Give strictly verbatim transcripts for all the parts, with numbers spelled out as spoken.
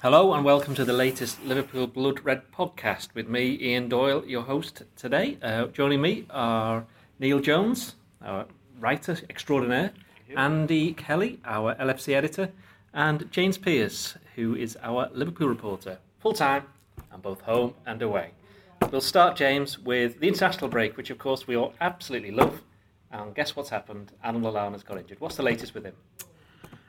Hello and welcome to the latest Liverpool Blood Red podcast with me, Ian Doyle, your host today. Uh, joining me are Neil Jones, our writer extraordinaire, Andy Kelly, our L F C editor, and James Pearce, who is our Liverpool reporter, full-time, and both home and away. We'll start, James, with the international break, which of course we all absolutely love. And guess what's happened? Adam Lallana's got injured. What's the latest with him?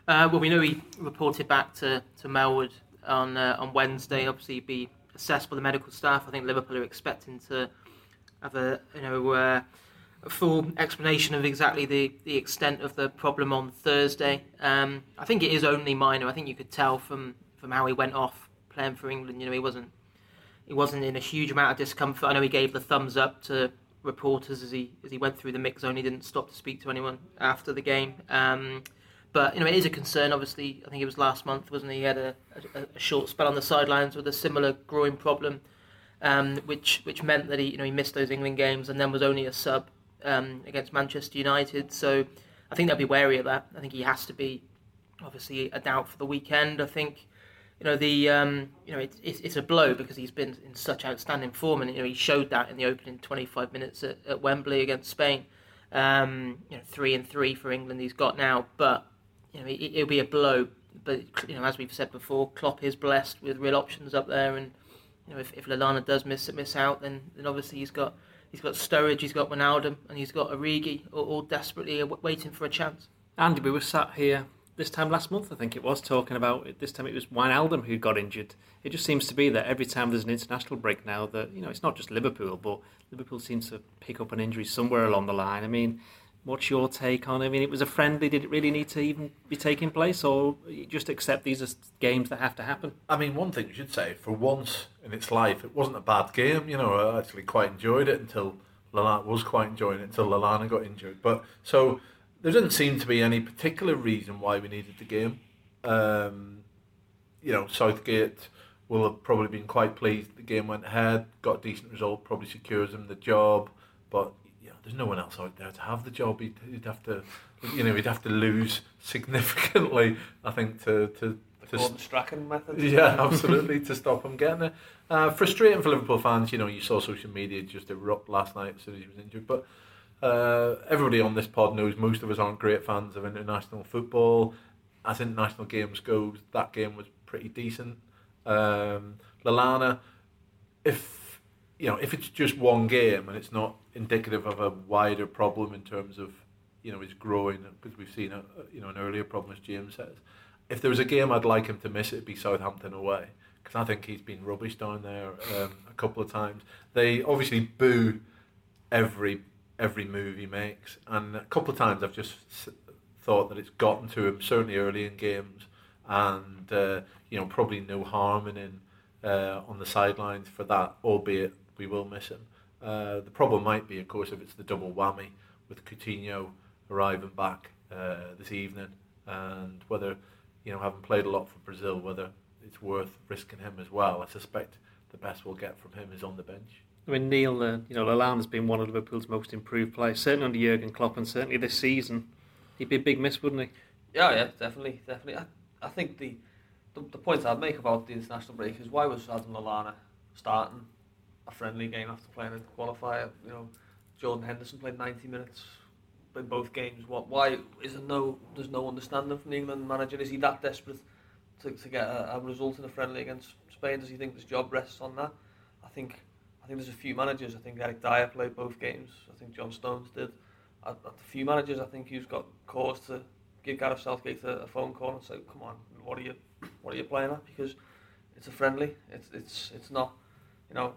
Uh, well, we know he reported back to, to Melwood on uh, on Wednesday. Obviously, he'd be assessed by the medical staff. I think Liverpool are expecting to have a you know uh, a full explanation of exactly the, the extent of the problem on Thursday. Um, I think it is only minor. I think you could tell from, from how he went off playing for England. You know, he wasn't he wasn't in a huge amount of discomfort. I know he gave the thumbs up to reporters as he as he went through the mix zone. He didn't stop to speak to anyone after the game. Um, But, you know, it is a concern, obviously. I think it was last month, wasn't it? He had a, a, a short spell on the sidelines with a similar groin problem, um, which which meant that he you know he missed those England games and then was only a sub um, against Manchester United. So I think they'll be wary of that. I think he has to be, obviously, a doubt for the weekend. I think, you know, the um, you know it, it, it's a blow because he's been in such outstanding form, and, you know, he showed that in the opening twenty-five minutes at, at Wembley against Spain. Um, you know, three and three for England he's got now, but You know, it, it'll be a blow, but you know, as we've said before, Klopp is blessed with real options up there, and you know, if, if Lallana does miss miss out, then, then obviously he's got he's got Sturridge, he's got Wijnaldum, and he's got Origi, all, all desperately waiting for a chance. Andy, we were sat here this time last month, I think it was, talking about it. This time it was Wijnaldum who got injured. It just seems to be that every time there's an international break now, that you know, it's not just Liverpool, but Liverpool seems to pick up an injury somewhere along the line. I mean, what's your take on it? I mean, it was a friendly. Did it really need to even be taking place, or you just accept these are games that have to happen? I mean, one thing you should say, for once in its life, it wasn't a bad game. You know, I actually quite enjoyed it until Lallana was quite enjoying it until Lallana got injured. But so there didn't seem to be any particular reason why we needed the game. Um, you know, Southgate will have probably been quite pleased the game went ahead, got a decent result, probably secures him the job, but there's no one else out there to have the job. He'd, he'd have to, you know, he'd have to lose significantly, I think, to to the Gordon st- Strachan method. Yeah, absolutely, to stop him getting it. Uh, frustrating for Liverpool fans. You know, you saw social media just erupt last night as soon as he was injured. But uh, everybody on this pod knows most of us aren't great fans of international football. As international games go, that game was pretty decent. Um, Lallana, if. You know, if it's just one game and it's not indicative of a wider problem in terms of, you know, his groin, because we've seen a, you know, an earlier problem, as James says. If there was a game I'd like him to miss, it'd be Southampton away, because I think he's been rubbish down there um, a couple of times. They obviously boo every every move he makes, and a couple of times I've just thought that it's gotten to him, certainly early in games, and uh, you know, probably no harm in him uh, on the sidelines for that, albeit we will miss him. Uh, the problem might be, of course, if it's the double whammy with Coutinho arriving back uh, this evening, and whether, you know, having played a lot for Brazil, whether it's worth risking him as well. I suspect the best we'll get from him is on the bench. I mean, Neil, uh, you know, Lallana's been one of Liverpool's most improved players, certainly under Jurgen Klopp, and certainly this season. He'd be a big miss, wouldn't he? Yeah, yeah, definitely, definitely. I, I think the, the the point I'd make about the international break is, why was Adam Lallana starting a friendly game after playing in the qualifier? You know, Jordan Henderson played ninety minutes in both games. What? Why is there no? There's no understanding from the England manager. Is he that desperate to to get a, a result in a friendly against Spain? Does he think his job rests on that? I think I think there's a few managers. I think Eric Dyer played both games. I think John Stones did. A, a few managers, I think, who's got cause to give Gareth Southgate a, a phone call and say, "Come on, what are you? What are you playing at?" Because it's a friendly. It's it's it's not. You know,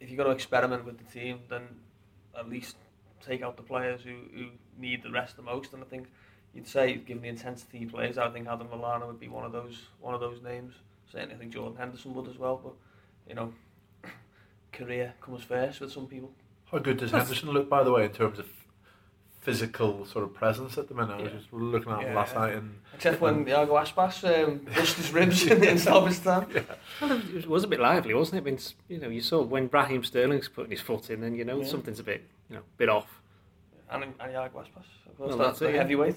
if you're going to experiment with the team, then at least take out the players who, who need the rest the most. And I think you'd say, given the intensity he plays, I think Adam Lallana would be one of those one of those names. Certainly, I think Jordan Henderson would as well. But you know, career comes first with some people. How good does That's... Henderson look, by the way, in terms of physical sort of presence at the minute? Yeah. I was just looking at yeah. him last night, and except when Iago Aspas um, rushed his ribs in the stoppage stand. Yeah. Well, it was a bit lively, wasn't it? I mean, you know, you saw when Raheem Sterling's putting his foot in, then you know yeah. something's a bit, you know, bit off. And, and Iago Aspas, of course, well, that's, that's a yeah. heavyweight.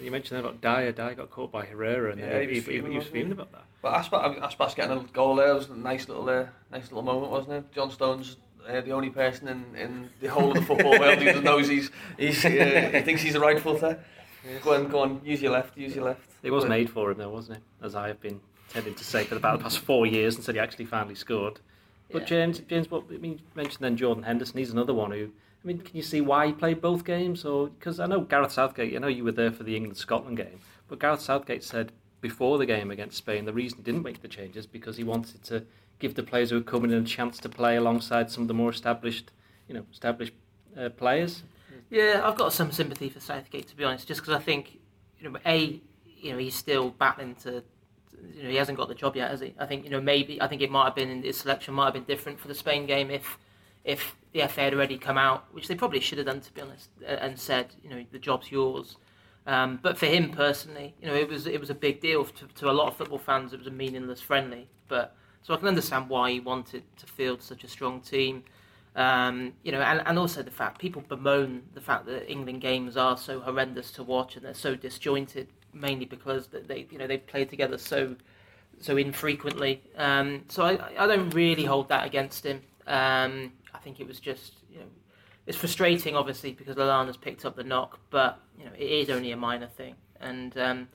You mentioned that about Dyer. Dyer got caught by Herrera, and yeah, then he was, he, he, he was fuming about that. But Aspas, Aspas getting a goal there was a nice little, uh, nice little moment, wasn't it? John Stones. Uh, the only person in, in the whole of the football world who knows he's, he's uh, he thinks he's a right footer. Yes. Go on, go on, use your left, use your left. It was made for him though, wasn't it? As I have been tending to say for about the past four years until he actually finally scored. But yeah. James, James, what I mean, you mentioned then Jordan Henderson, he's another one who, I mean, can you see why he played both games? Or because I know Gareth Southgate, I know you were there for the England-Scotland game, but Gareth Southgate said before the game against Spain the reason he didn't make the changes because he wanted to give the players who are coming in a chance to play alongside some of the more established, you know, established uh, players. Yeah, I've got some sympathy for Southgate, to be honest, just because I think, you know, a, you know, he's still battling to, you know, he hasn't got the job yet, has he? I think, you know, maybe I think it might have been his selection might have been different for the Spain game if, if the F A had already come out, which they probably should have done, to be honest, and said, you know, the job's yours. Um, but for him personally, you know, it was it was a big deal to to a lot of football fans. It was a meaningless friendly, but. So I can understand why he wanted to field such a strong team, um, you know, and, and also the fact people bemoan the fact that England games are so horrendous to watch and they're so disjointed, mainly because they, you know, they play together so, so infrequently. Um, so I, I don't really hold that against him. Um, I think it was just, you know, it's frustrating obviously because Lallana's picked up the knock, but you know, it is only a minor thing, and. Um,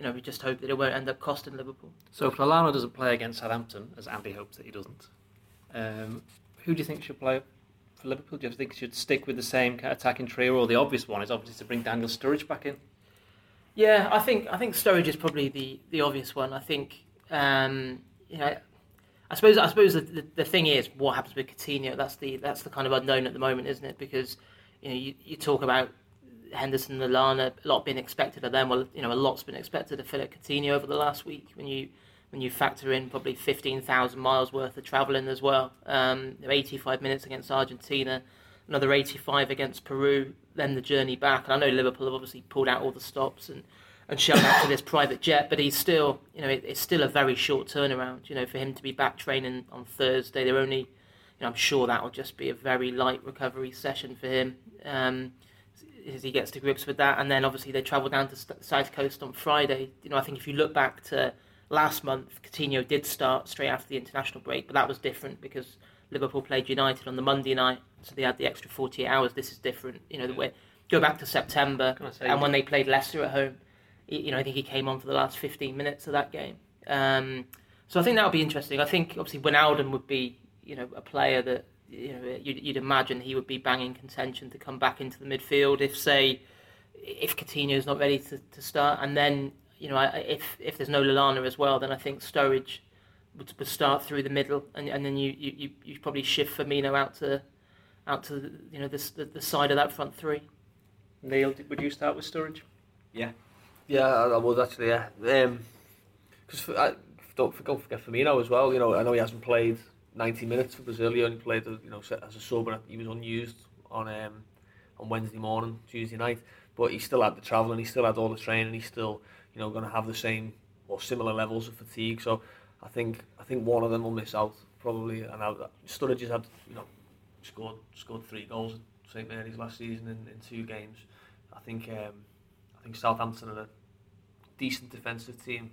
You know, we just hope that it won't end up costing Liverpool. So if Lallana doesn't play against Southampton, as Andy hopes that he doesn't, um, who do you think should play for Liverpool? Do you think he should stick with the same attacking trio, or the obvious one is obviously to bring Daniel Sturridge back in? Yeah, I think I think Sturridge is probably the, the obvious one. I think um, you know, I suppose I suppose the, the, the thing is what happens with Coutinho. That's the that's the kind of unknown at the moment, isn't it? Because you know you, you talk about. Henderson and Lallana, a lot being expected of them. Well, you know, a lot's been expected of Philip Coutinho over the last week. When you when you factor in probably fifteen thousand miles worth of travelling as well, um, eighty-five minutes against Argentina, another eighty-five against Peru, then the journey back. And I know Liverpool have obviously pulled out all the stops and and shelled out to this private jet, but he's still, you know, it, it's still a very short turnaround. You know, for him to be back training on Thursday, they're only, you know, I'm sure that will just be a very light recovery session for him. Um, as he gets to grips with that, and then obviously they travel down to st- South Coast on Friday. You know, I think if you look back to last month, Coutinho did start straight after the international break, but that was different because Liverpool played United on the Monday night, so they had the extra forty-eight hours. This is different, you know. The way go back to September, and when they played Leicester at home, you know, I think he came on for the last fifteen minutes of that game. Um, so I think that would be interesting. I think obviously Wijnaldum would be, you know, a player that. You know, you'd, you'd imagine he would be banging contention to come back into the midfield if, say, if Coutinho's not ready to, to start, and then you know, if if there's no Lallana as well, then I think Sturridge would, would start through the middle, and, and then you you you probably shift Firmino out to out to the, you know this the, the side of that front three. Neil, would you start with Sturridge? Yeah, yeah, I would actually. Yeah, because um, I don't, don't forget Firmino as well. You know, I know he hasn't played. ninety minutes for Brazil. He only played, you know, as a sub, and he was unused on um, on Wednesday morning, Tuesday night. But he still had the travelling, he still had all the training, he's still, you know, going to have the same or similar levels of fatigue. So I think I think one of them will miss out probably. And I, Sturridge has had, you know, scored scored three goals at Saint Mary's last season in, in two games. I think um, I think Southampton are a decent defensive team.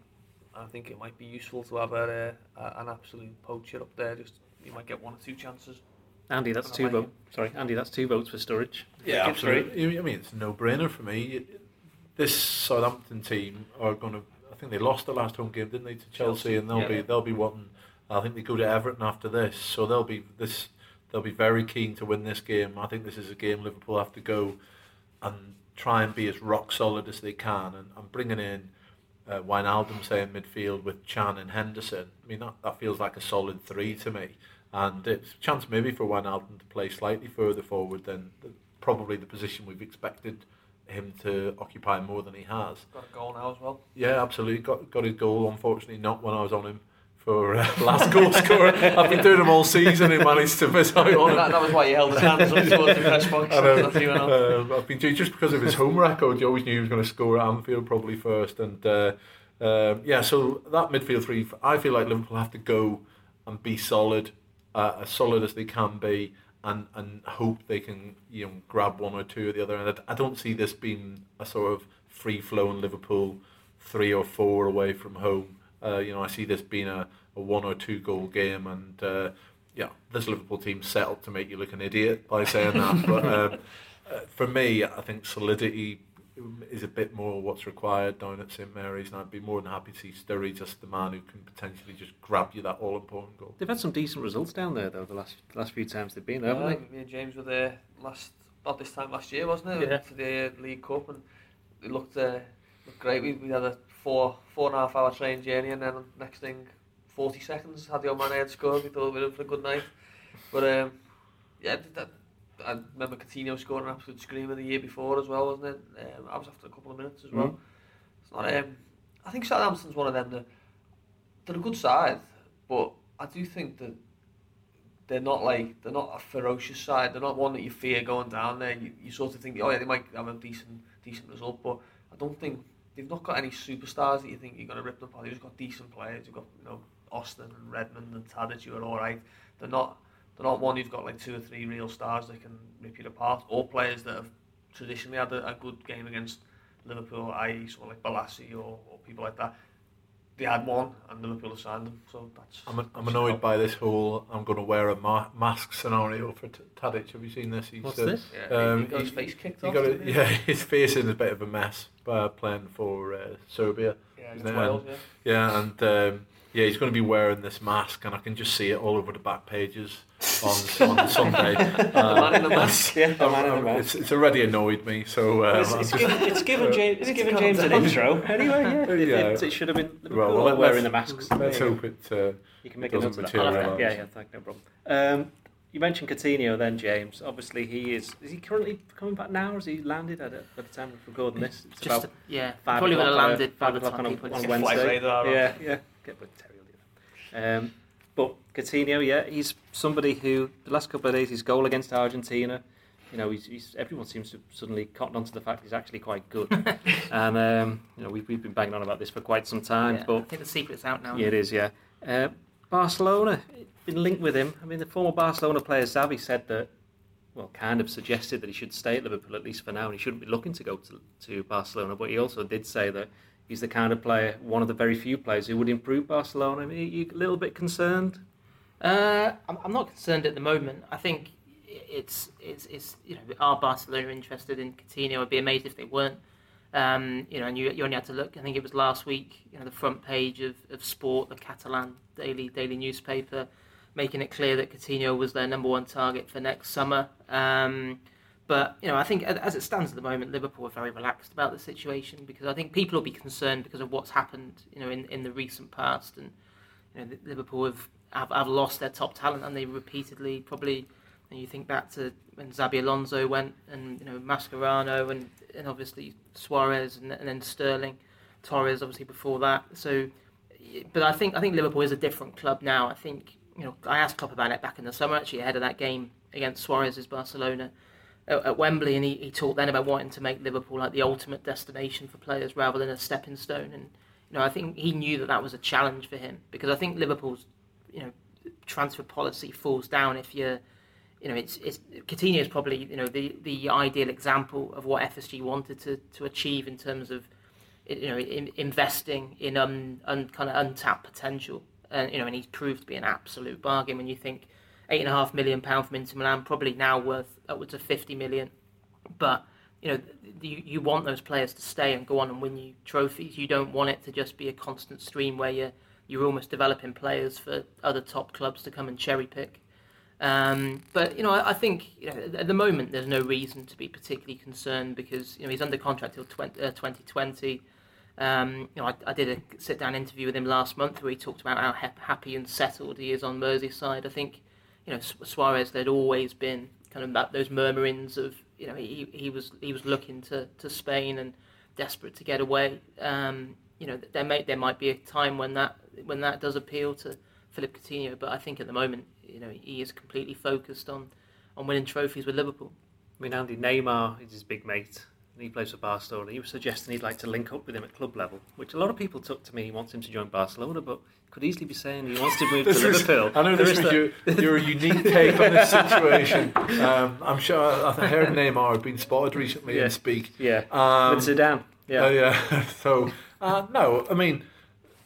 I think it might be useful to have a, a, an absolute poacher up there. Just you might get one or two chances. Andy, that's two like votes. Sorry, Andy, that's two votes for Sturridge. Yeah, absolutely. I mean, it's a no-brainer for me. This Southampton team are going to. I think they lost the last home game, didn't they, to Chelsea? Chelsea. And they'll yeah, be yeah. they'll be wanting. I think they go to Everton after this, so they'll be this. They'll be very keen to win this game. I think this is a game Liverpool have to go and try and be as rock solid as they can, and, and bringing in. Uh, Wijnaldum, say, in midfield with Chan and Henderson. I mean, that, that feels like a solid three to me. And it's a chance maybe for Wijnaldum to play slightly further forward than the, probably the position we've expected him to occupy more than he has. Got a goal now as well. Yeah, absolutely. Got got his goal, unfortunately, not when I was on him for uh, last goal scorer. I've been doing him all season and managed to miss out on him. That, that was why you held his hands up towards the press box. Um, I've been just because of his home record, you always knew he was going to score at Anfield probably first. And uh, uh, yeah, so that midfield three, I feel like Liverpool have to go and be solid, uh, as solid as they can be, and, and hope they can, you know, grab one or two at the other end. I don't see this being a sort of free-flowing Liverpool, three or four away from home. Uh, you know, I see this being a, a one or two goal game, and uh, yeah, this Liverpool team settled to make you look an idiot by saying that. But um, uh, for me, I think solidity is a bit more what's required down at Saint Mary's, and I'd be more than happy to see Sturridge as the man who can potentially just grab you that all-important goal. They've had some decent results down there, though, the last the last few times they've been there, yeah, haven't they? Me and James were there last, about this time last year, wasn't it? Yeah. To the uh, League Cup, and it looked, uh, looked great. We, we had a four four and a half hour train journey, and then next thing, forty seconds, Sadio Mane had scored. We thought we were in for a good night. But, um, yeah, that... I remember Coutinho scoring an absolute screamer the year before as well, wasn't it? Um, I was after a couple of minutes as well. Mm-hmm. It's not. Um, I think Southampton's one of them that they're a good side, but I do think that they're not like they're not a ferocious side. They're not one that you fear going down there. You, you sort of think, oh yeah, they might have a decent decent result, but I don't think they've not got any superstars that you think you're going to rip them apart. They've just got decent players. You've got, you know, Austin and Redmond and Tadic, who are all right. They're not. They're not one who've got like two or three real stars that can rip you apart, or players that have traditionally had a, a good game against Liverpool, that is sort of like Balassi or, or people like that. They had one and Liverpool have signed them, so that's... I'm, that's I'm annoyed by this whole I'm going to wear a ma- mask scenario for t- Tadic. Have you seen this? He's, What's uh, this? Yeah, um, he got his face kicked off. Got a, yeah, his face is a bit of a mess by playing for uh, Serbia. Yeah, and, twelve, yeah. Yeah, and... Um, Yeah, he's going to be wearing this mask, and I can just see it all over the back pages on, on Sunday. Uh, the man in the mask. Yeah, the man in the mask. It's, it's already annoyed me, so... Um, it's, it's, just, given, it's given James, it's it's given James an intro. Anyway, yeah. yeah. It, it should have been well, well, wearing the masks. Let's hope it, uh, you can make it doesn't materialise. Yeah, yeah, thank no problem. Um, you mentioned Coutinho then, James. Obviously, he is... Is he currently coming back now, or has he landed at, a, at the time of recording this? It's just about a, yeah, five probably would have landed by the time on, people... On Wednesday. Yeah, yeah. Um, but Coutinho, yeah, he's somebody who the last couple of days his goal against Argentina, you know, he's, he's everyone seems to suddenly cotton on to the fact he's actually quite good. And um, you know, we've we've been banging on about this for quite some time. Yeah, but I think the secret's out now. Yeah, it is. Yeah, uh, Barcelona been linked with him. I mean, the former Barcelona player Xavi said that, well, kind of suggested that he should stay at Liverpool at least for now, and he shouldn't be looking to go to to Barcelona. But he also did say that he's the kind of player, one of the very few players who would improve Barcelona. I mean, are you a little bit concerned? Uh, I'm, I'm not concerned at the moment. I think it's it's it's you know, are Barcelona interested in Coutinho? I'd be amazed if they weren't. Um, you know, and you, you only had to look. I think it was last week. You know, the front page of, of Sport, the Catalan daily daily newspaper, making it clear that Coutinho was their number one target for next summer. Um, But, you know, I think as it stands at the moment, Liverpool are very relaxed about the situation, because I think people will be concerned because of what's happened, you know, in, in the recent past. And, you know, Liverpool have, have, have lost their top talent, and they repeatedly probably, and you think back to when Xabi Alonso went, and, you know, Mascherano and, and obviously Suarez and, and then Sterling, Torres obviously before that. So, but I think I think Liverpool is a different club now. I think, you know, I asked Klopp about it back in the summer, actually, ahead of that game against Suarez's Barcelona at Wembley, and he, he talked then about wanting to make Liverpool like the ultimate destination for players rather than a stepping stone. And, you know, I think he knew that that was a challenge for him, because I think Liverpool's, you know, transfer policy falls down if you're, you know, it's it's Coutinho is probably, you know, the, the ideal example of what F S G wanted to, to achieve in terms of, you know, in, investing in un, un kind of untapped potential, and, you know, and he's proved to be an absolute bargain when you think. Eight and a half million pound from Inter Milan, probably now worth upwards of fifty million. But, you know, you, you want those players to stay and go on and win you trophies. You don't want it to just be a constant stream where you're you're almost developing players for other top clubs to come and cherry pick. Um, but you know, I, I think, you know, at the moment there's no reason to be particularly concerned, because, you know, he's under contract till twenty twenty. Um, you know, I, I did a sit down interview with him last month where he talked about how ha- happy and settled he is on Merseyside. I think, you know, Suarez, there'd always been kind of that, those murmurings of, you know, he, he was he was looking to, to Spain and desperate to get away. Um, you know, there may there might be a time when that when that does appeal to Philip Coutinho, but I think at the moment, you know, he is completely focused on, on winning trophies with Liverpool. I mean, Andy, Neymar is his big mate, and he plays for Barcelona. He was suggesting he'd like to link up with him at club level, which a lot of people took to mean he wants him to join Barcelona, but could easily be saying he wants to move to is, Liverpool. I know there this is your, you're a unique take on this situation. Um, I'm sure I, I heard Neymar had been spotted recently yeah. and speak. Yeah, um, with Zidane. Yeah. Uh, yeah. so, uh, no, I mean,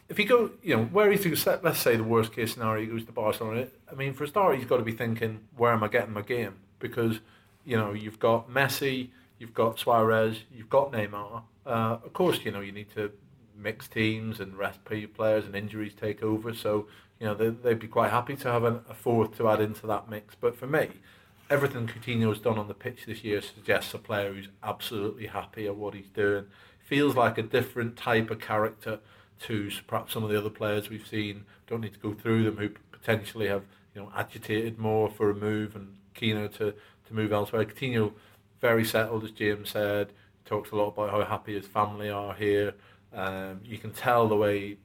if you go, you know, where he's, let's say the worst case scenario, he goes to Barcelona. I mean, for a start, he's got to be thinking, where am I getting my game? Because, you know, you've got Messi, you've got Suarez, you've got Neymar. Uh, of course, you know, you need to mix teams and rest players and injuries take over. So, you know, they, they'd be quite happy to have an, a fourth to add into that mix. But for me, everything Coutinho has done on the pitch this year suggests a player who's absolutely happy at what he's doing. Feels like a different type of character to perhaps some of the other players we've seen. Don't need to go through them, who potentially have, you know, agitated more for a move and keener to, to move elsewhere. Coutinho, very settled, as James said. Talks a lot about how happy his family are here. Um, you can tell the way,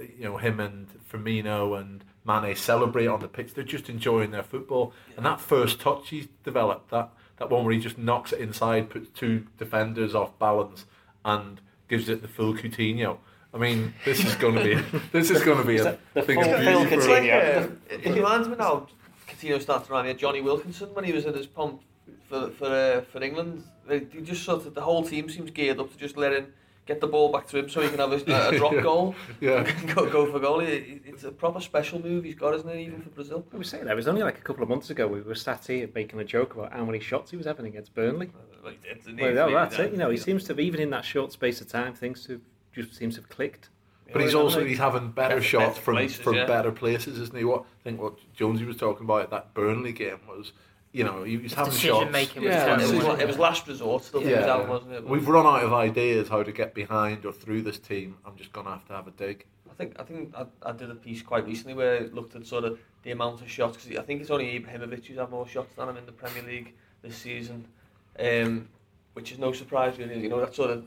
you know, him and Firmino and Mane celebrate on the pitch. They're just enjoying their football. Yeah. And that first touch he's developed, that, that one where he just knocks it inside, puts two defenders off balance and gives it the full Coutinho. I mean, this is going to be this is going to be a thing of beauty for him. Yeah. It reminds me now, Coutinho starts around here, Johnny Wilkinson, when he was in his pomp for for uh, for England. They, they just sort of, the whole team seems geared up to just let him get the ball back to him so he can have a, a drop yeah. goal. Yeah. go, go for goal. It, it's a proper special move he's got, isn't it, even for Brazil? I was saying that, it was only like a couple of months ago we were sat here making a joke about how many shots he was having against Burnley. Well, it's well that, that's it. You know, he seems to have, even in that short space of time, things to just seems to have clicked. But yeah, he's also he's having better shots better from, places, from yeah. better places, isn't he? What I think what Jonesy was talking about at that Burnley game was, you know, he was having shots. Making yeah, was it, was, it was last resort. Still yeah. was out, wasn't it? We've run out of ideas how to get behind or through this team. I'm just going to have to have a dig. I think I think I, I did a piece quite recently where I looked at sort of the amount of shots, because I think it's only Ibrahimovic who's had more shots than him in the Premier League this season, um, which is no surprise really. You know, that sort of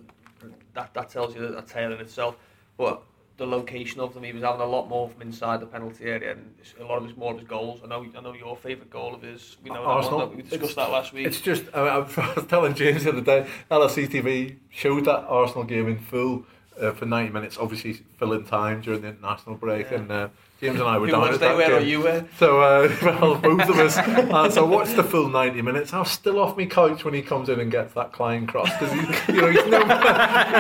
that that tells you that, a tale in itself. But the location of them, he was having a lot more from inside the penalty area, and a lot of his more of his goals. I know, I know your favourite goal of his. We know oh, that, one, not, that we discussed that last week. It's just, I, mean, I was telling James the other day, L S C T V showed that Arsenal game in full uh, for ninety minutes. Obviously, filling time during the international break, yeah. and uh, James and I were down at that where game. Where you were? So, uh, well, both of us. Uh, so, I watched the full ninety minutes. I was still off my couch when he comes in and gets that Klein cross, because he, you know, he's, no, he's,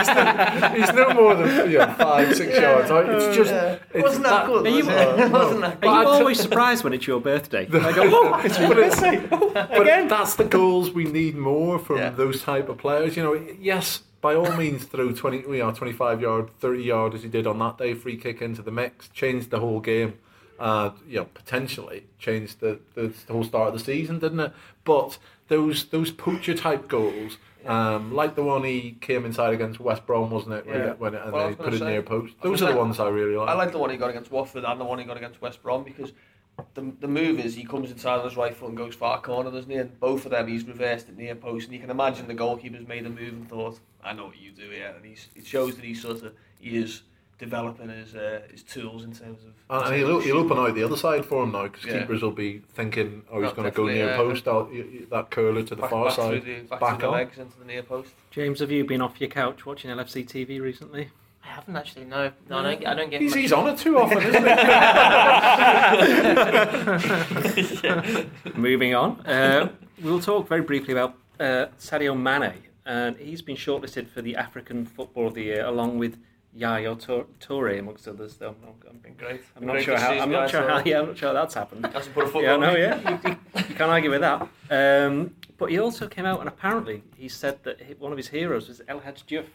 no, he's no more than you know, five, six yeah. yards out. It's just... Yeah. It's wasn't that, that good? Are you, uh, wasn't that good? Are you always surprised when it's your birthday? I go, oh, it's your birthday. Oh, again. But that's the goals we need more from yeah. those type of players. You know, yes, by all means, throw twenty, you know, twenty-five yard, thirty yard as he did on that day, free kick into the mix, changed the whole game. Uh, you know, potentially changed the, the whole start of the season, didn't it? But those those poacher type goals, um, like the one he came inside against West Brom, wasn't it? When, yeah. when it and well, they put it say, near post. Those are like, the ones I really like. I like the one he got against Watford and the one he got against West Brom, because the the move is he comes inside on his right foot and goes far corner, doesn't he? And both of them, he's reversed it near post, and you can imagine the goalkeeper's made a move and thought, I know what you do here, and he's, it shows that he sort of he is developing his uh, his tools in terms of. And he'll, he'll open out the other side for him now, because yeah. keepers will be thinking, oh, he's going to go near yeah. post, out, that curler to the back, far back side, the, back, back to the legs into the near post. James, have you been off your couch watching L F C T V recently? I haven't actually, no. No, I don't, I don't get he's, much. He's on it too often, isn't he? yeah. Moving on. Uh, we'll talk very briefly about uh, Sadio Mane. And he's been shortlisted for the African Football of the Year, along with Yaya Toure, amongst others. I'm not, I'm, been great. I'm not sure how. I'm not sure how. Yeah, I'm not sure how that's happened. That's a put a football. Yeah, no, yeah. You, you can't argue with that. Um, but he also came out and apparently he said that one of his heroes was El Hadj Diouf.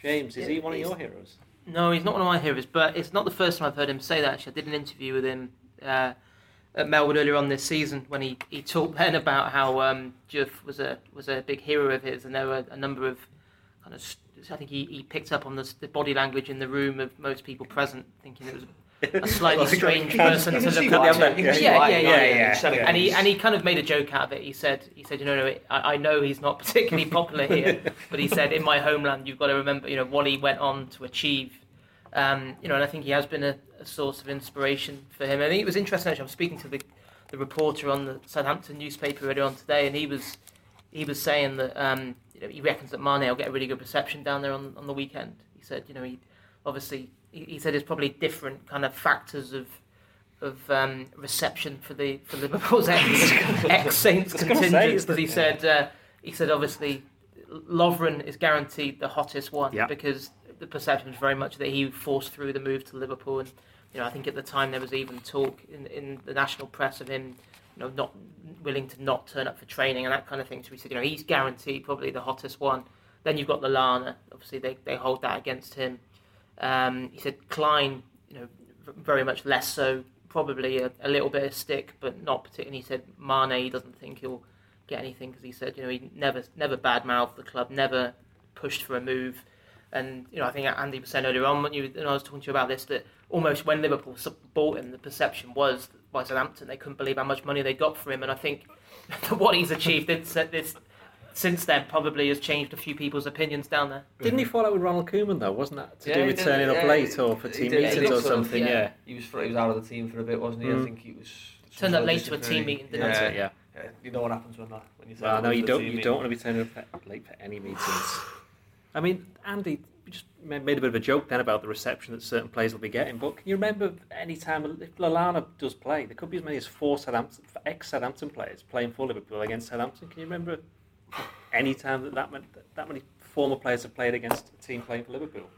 James, is yeah, he one of your heroes? No, he's not one of my heroes, but it's not the first time I've heard him say that, actually. I did an interview with him uh, at Melwood earlier on this season when he, he talked then about how um, Diouf was a was a big hero of his, and there were a number of, kind of I think he, he picked up on the, the body language in the room of most people present, thinking it was a slightly strange person to look at. Yeah, yeah, yeah, yeah. And he and he kind of made a joke out of it. He said, he said, you know, no, I, I know he's not particularly popular here, but he said, in my homeland, you've got to remember, you know, what he went on to achieve. Um, you know, and I think he has been a, a source of inspiration for him. I think it was interesting, actually. I was speaking to the the reporter on the Southampton newspaper earlier on today, and he was he was saying that um, you know, he reckons that Mane will get a really good reception down there on on the weekend. He said, you know, he obviously. He said there's probably different kind of factors of of um, reception for the for Liverpool's ex, ex Saints contingent. But he yeah. said uh, he said obviously Lovren is guaranteed the hottest one, yeah, because the perception was very much that he forced through the move to Liverpool. And you know, I think at the time there was even talk in, in the national press of him, you know, not willing to not turn up for training and that kind of thing. So we said, you know, he's guaranteed probably the hottest one. Then you've got Lallana. Obviously, they, they hold that against him. Um, he said Klein, you know, very much less so. Probably a, a little bit of stick, but not particularly. He said Mane, he doesn't think he'll get anything because he said, you know, he never never badmouthed the club, never pushed for a move. And, you know, I think Andy was saying earlier on when, you, when I was talking to you about this, that almost when Liverpool bought him, the perception was by Southampton, they couldn't believe how much money they got for him. And I think what he's achieved this, this, since then probably has changed a few people's opinions down there. Didn't he fall out with Ronald Koeman, though? Wasn't that to yeah, do with turning yeah, up late or for team meetings did, or something? Yeah. yeah. He was he was out of the team for a bit, wasn't he? Mm. I think he was... Turned up late to a team meeting, didn't yeah, he? Yeah. yeah, You know what happens when that... When you well, no, you don't, you don't want to be turning up late for any meetings. I mean, Andy, you just made a bit of a joke then about the reception that certain players will be getting, but can you remember any time, if Lallana does play, there could be as many as four Southampton, ex-Southampton players playing for Liverpool against Southampton. Can you remember any time that that many, that many former players have played against a team playing for Liverpool?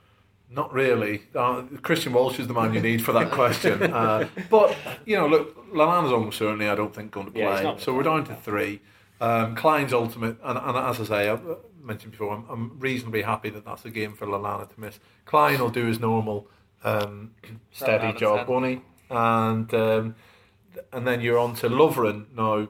Not really. Uh, Christian Walsh is the man you need for that question. Uh, but, you know, look, Lallana's almost certainly, I don't think, going to play. Yeah, so we're down to three. Um, Klein's ultimate, and, and as I say, I mentioned before, I'm, I'm reasonably happy that that's a game for Lallana to miss. Klein will do his normal um, steady Lallana's job, won't he? And, um, and then you're on to Lovren now.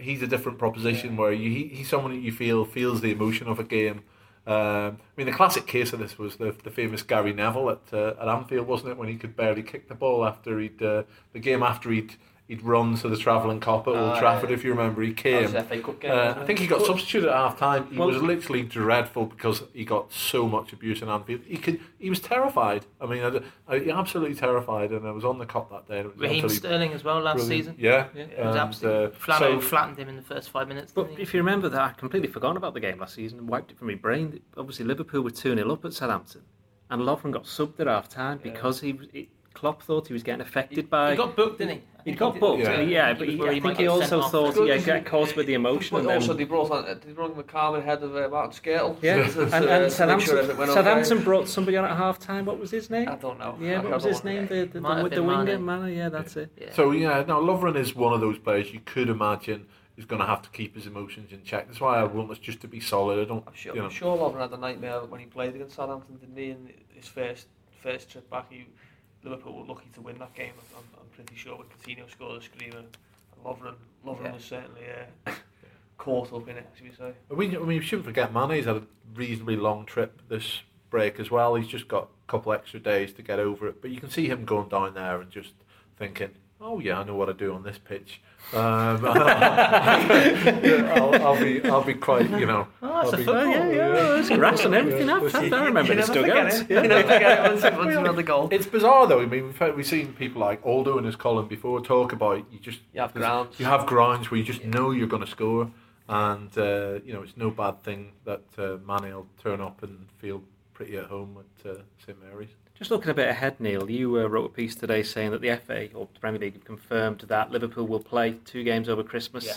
He's a different proposition yeah. where you, he, he's someone that you feel feels the emotion of a game. Um, I mean, the classic case of this was the, the famous Gary Neville at uh, at Anfield, wasn't it? When he could barely kick the ball after he'd uh, the game after he'd he'd run to the travelling cop at Old uh, Trafford, if you remember. He came. That was F A Cup game, uh, I think he got substituted at half time. He well, was literally dreadful because he got so much abuse in Anfield. He could. He was terrified. I mean, I, I, absolutely terrified. And I was on the cop that day. Raheem Sterling as well last brilliant. season. Yeah, yeah. It was and, absolutely uh, flat, so, flattened him in the first five minutes. But if you remember that, I completely forgot about the game last season and wiped it from my brain. Obviously, Liverpool were two nil up at Southampton, and Lovren got subbed at half time yeah. because he. It, Klopp thought he was getting affected he, by... He got booked, didn't he? He got he booked, yeah, yeah but he, he, I think he also thought he yeah, got caught with the emotion. But also, they brought McCarman ahead of uh, Martin Skirtle. Yeah, and, and, and uh, Southampton, sure Southampton brought somebody on at half-time. What was his name? I don't know. Yeah, I what was his name? The, the, the, the winger? Manor, yeah, that's yeah. it. Yeah. So, yeah, now Lovren is one of those players you could imagine is going to have to keep his emotions in check. That's why I want us just to be solid. I don't, I'm sure, you know. I'm sure Lovren had a nightmare when he played against Southampton, didn't he? In his first first trip back, he... Liverpool were lucky to win that game. I'm, I'm pretty sure when Coutinho scored a screamer, Lovren, Lovren yeah. was certainly uh, caught up in it, should we say. We, we shouldn't forget Mane. He's had a reasonably long trip this break as well. He's just got a couple extra days to get over it. But you can see him going down there and just thinking, oh yeah, I know what I do on this pitch. Um, I'll, I'll be, I'll be quite, you know. Oh, that's I'll a fun, yeah, yeah. yeah. It's grass and everything. Yeah. I, I remember this dugout. You never forget it once another goal. It's bizarre though. I mean, we've, we've seen people like Aldo and his column before talk about you just you have grounds. You have grounds where you just yeah. know you're going to score, and uh, you know it's no bad thing that uh, Mane will turn up and feel pretty at home at uh, Saint Mary's. Just looking a bit ahead, Neil, you uh, wrote a piece today saying that the F A or the Premier League have confirmed that Liverpool will play two games over Christmas yeah.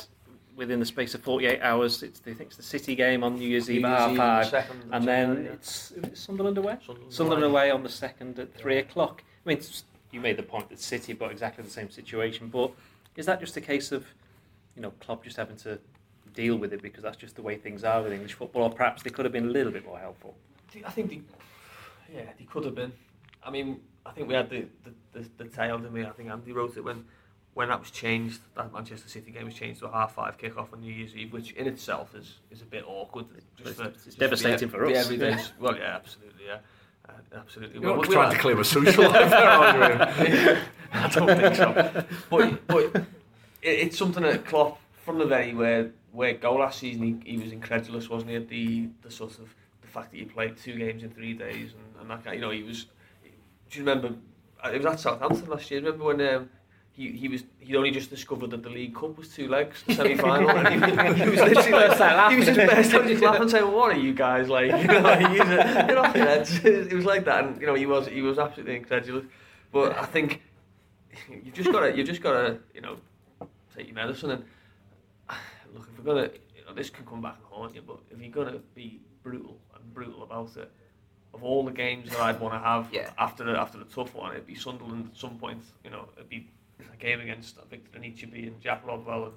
within the space of forty-eight hours. It's the, I think it's the City game on New Year's Eve at half five, and then yeah. it's, it's Sunderland away. Sunderland, Sunderland away on the second at three yeah. o'clock. I mean, you made the point that City got exactly the same situation, but is that just a case of, you know, Klopp just having to deal with it because that's just the way things are with English football, or perhaps they could have been a little bit more helpful? I think they, yeah, they could have been. I mean, I think we had the the, the, the tale, didn't we? I think Andy wrote it when, when that was changed, that Manchester City game was changed to a half five kickoff on New Year's Eve, which in itself is, is a bit awkward. Just it's, for, it's just devastating for us. Everyday, yeah. Well, yeah, absolutely, yeah. Uh, absolutely. You're well, not trying to clear a social life there, are you? I don't think so. But, but it, it's something that Klopp, from the very where, where goal last season, he, he was incredulous, wasn't he, at the, the sort of the fact that he played two games in three days and, and that guy, you know, he was... Do you remember, it was at Southampton last year, remember when um, he, he was, he'd only just discovered that the League Cup was two legs, the semi-final, and he, he was literally like, he was just burst out just laughing, saying, well, what are you guys like, you know, like, you're off your heads, it was like that, and you know, he was, he was absolutely incredulous, but I think, you've just got to, you've just got to, you know, take your medicine, and look, if we're going to, know, this could come back and haunt you, but if you're going to be brutal and brutal about it, of all the games that I'd want to have yeah. after the, after the tough one, it'd be Sunderland at some point. You know, it'd be a game against Victor Anichebe and Jack Rodwell and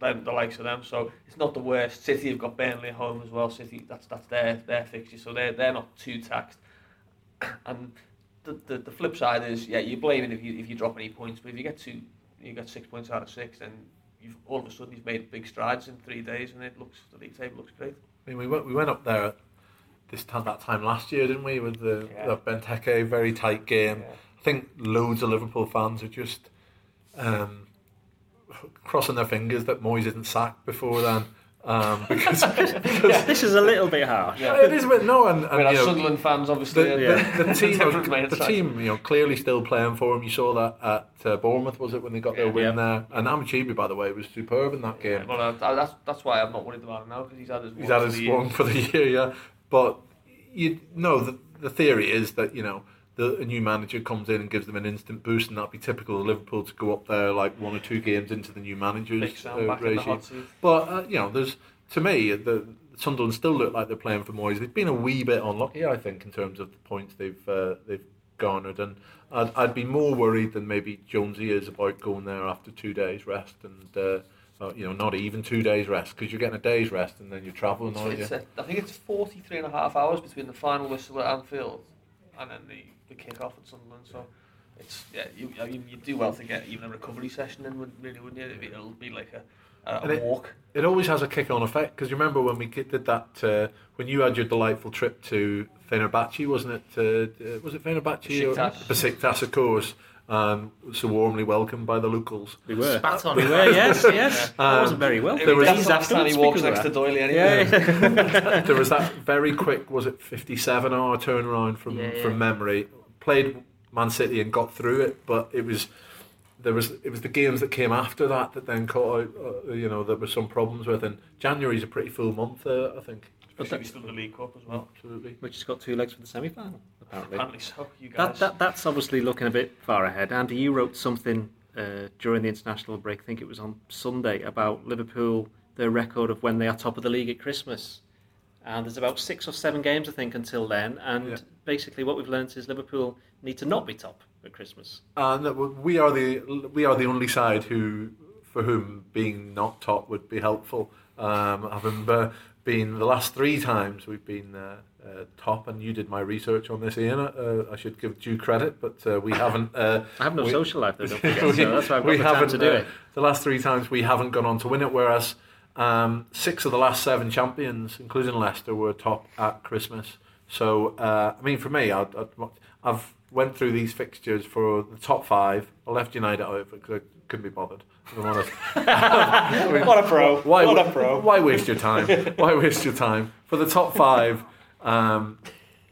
them, the likes of them. So it's not the worst. City have got Burnley at home as well. City, that's that's their their fixture, so they're they're not too taxed. And the the, the flip side is, yeah, you're blaming if you if you drop any points, but if you get two, you get six points out of six, then you've all of a sudden you've made big strides in three days, and it looks the league table looks great. I mean, we went we went up there at this time that time last year, didn't we? With the, yeah. the Benteke very tight game. Yeah. I think loads of Liverpool fans are just um, crossing their fingers that Moyes isn't sacked before then. Um, because, because yeah, this is a little bit harsh. Yeah. It is a bit no, and, and you know, Sunderland fans obviously. The, yeah. the, the team, the, the team, you know, clearly still playing for him. You saw that at uh, Bournemouth, was it, when they got their yeah, win yeah. there? And Anichebe, by the way, was superb in that game. Yeah, well, uh, that's that's why I'm not worried about him now, because he's had his one, he's had his for, the one for the year. Yeah, but you no, the the theory is that you know. The, a new manager comes in and gives them an instant boost, and that'd be typical of Liverpool to go up there like one or two games into the new manager's uh, regime. But uh, you know, there's to me the Sunderland still look like they're playing for Moyes. They've been a wee bit unlucky, I think, in terms of the points they've uh, they've garnered, and I'd, I'd be more worried than maybe Jonesy is about going there after two days rest and. Uh, Uh, you know, not even two days rest, because you're getting a day's rest and then you're travelling, aren't you? A, I think it's forty-three and a half hours between the final whistle at Anfield and then the, the kick-off at Sunderland. So it's yeah, you I mean, you do well to get even a recovery session in, really, wouldn't you? It'd be, it'll be like a, a, a it, walk. It always has a kick-on effect, because you remember when we did that uh, when you had your delightful trip to Fenerbahce, wasn't it? Uh, was it Fenerbahce? Besiktas. Besiktas, of course. Um, so warmly welcomed by the locals. We were. Spat on. We were, yes, yes. It um, wasn't very well. There was last time he walks next to Doyle anyway. Yeah. There was that very quick, was it fifty-seven hour turnaround from, yeah, yeah. from memory. Played Man City and got through it, but it was there was it was the games that came after that that then caught out, uh, you know, there were some problems with. And January's a pretty full month, uh, I think. But that's still the League Cup as well. Absolutely. Which has got two legs for the semi-final, apparently. Apparently so, you guys. That, that, that's obviously looking a bit far ahead. Andy, you wrote something uh, during the international break, I think it was on Sunday, about Liverpool, their record of when they are top of the league at Christmas. And there's about six or seven games, I think, until then. And yeah. basically what we've learnt is Liverpool need to not be top at Christmas. And uh, no, we are the we are the only side who for whom being not top would be helpful. Um, I remember... Been the last three times we've been uh, uh, top, and you did my research on this, Ian. Uh, I should give due credit, but uh, we haven't. Uh, I have no we, social life, though. Don't forget. we, so that's why I've got the time to do uh, it. The last three times we haven't gone on to win it, whereas um, six of the last seven champions, including Leicester, were top at Christmas. So uh, I mean, for me, I'd, I'd, I've went through these fixtures for the top five. I left United out because I couldn't be bothered. What a pro! Why, what a pro! Why waste your time? Why waste your time for the top five? Um,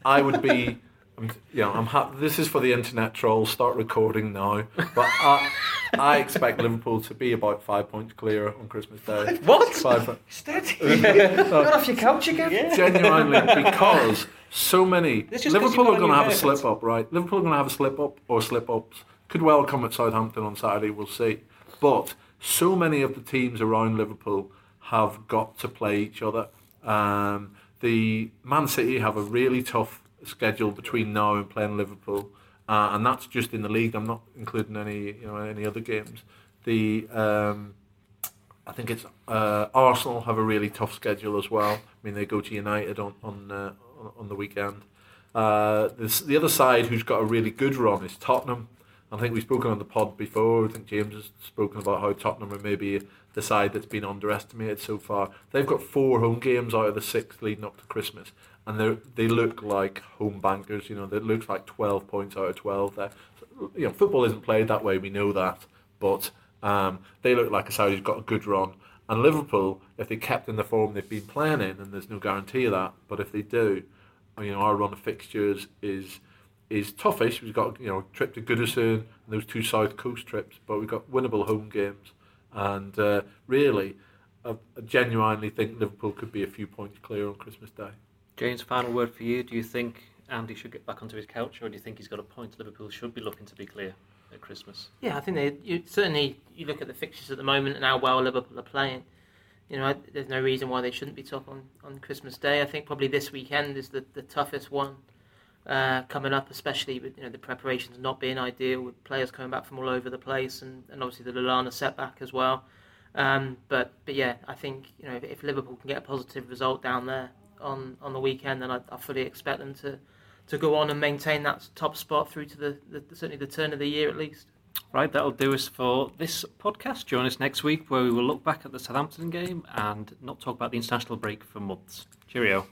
I would be, I'm, you know, I'm happy. This is for the internet trolls. Start recording now. But I, I expect Liverpool to be about five points clear on Christmas Day. What? Five, steady. Yeah. So, got off your couch again. Yeah. Genuinely, because so many Liverpool are going to have a slip up, right? Liverpool are going to have a slip up or slip ups. Could well come at Southampton on Saturday. We'll see. But so many of the teams around Liverpool have got to play each other. Um, the Man City have a really tough schedule between now and playing Liverpool, uh, and that's just in the league. I'm not including any, you know, any other games. The um, I think it's uh, Arsenal have a really tough schedule as well. I mean, they go to United on on uh, on the weekend. Uh, this, the other side who's got a really good run is Tottenham. I think we've spoken on the pod before. I think James has spoken about how Tottenham are maybe the side that's been underestimated so far. They've got four home games out of the six leading up to Christmas, and they they look like home bankers. You know, it looks like twelve points out of twelve. There, you know, football isn't played that way. We know that, but um, they look like a side who's got a good run. And Liverpool, if they kept in the form they've been playing in, and there's no guarantee of that, but if they do, you know, our run of fixtures is. is toughish. We've got, you know, a trip to Goodison and those two South Coast trips, but we've got winnable home games, and uh, really I genuinely think Liverpool could be a few points clear on Christmas Day. James, final word for you. Do you think Andy should get back onto his couch, or do you think he's got a point? Liverpool should be looking to be clear at Christmas. Yeah, I think they you, certainly you look at the fixtures at the moment and how well Liverpool are playing. you know, I, there's no reason why they shouldn't be tough on, on Christmas Day. I think probably this weekend is the, the toughest one uh, coming up, especially with, you know, the preparations not being ideal, with players coming back from all over the place, and, and obviously the Lallana setback as well. Um, but but yeah, I think, you know, if, if Liverpool can get a positive result down there on, on the weekend, then I, I fully expect them to, to go on and maintain that top spot through to the, the certainly the turn of the year at least. Right, that'll do us for this podcast. Join us next week where we will look back at the Southampton game and not talk about the international break for months. Cheerio.